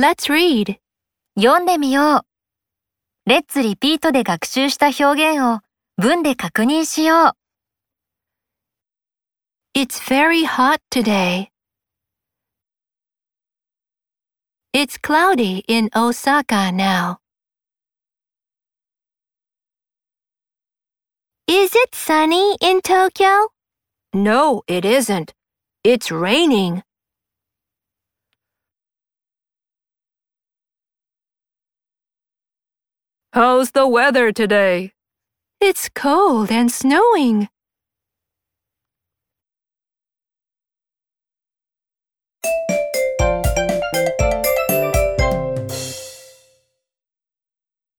Let's read. 読んでみよう。Let's repeat で学習した表現を文で確認しよう。It's very hot today. It's cloudy in Osaka now. Is it sunny in Tokyo? No, it isn't. It's raining.How's the weather today? It's cold and snowing.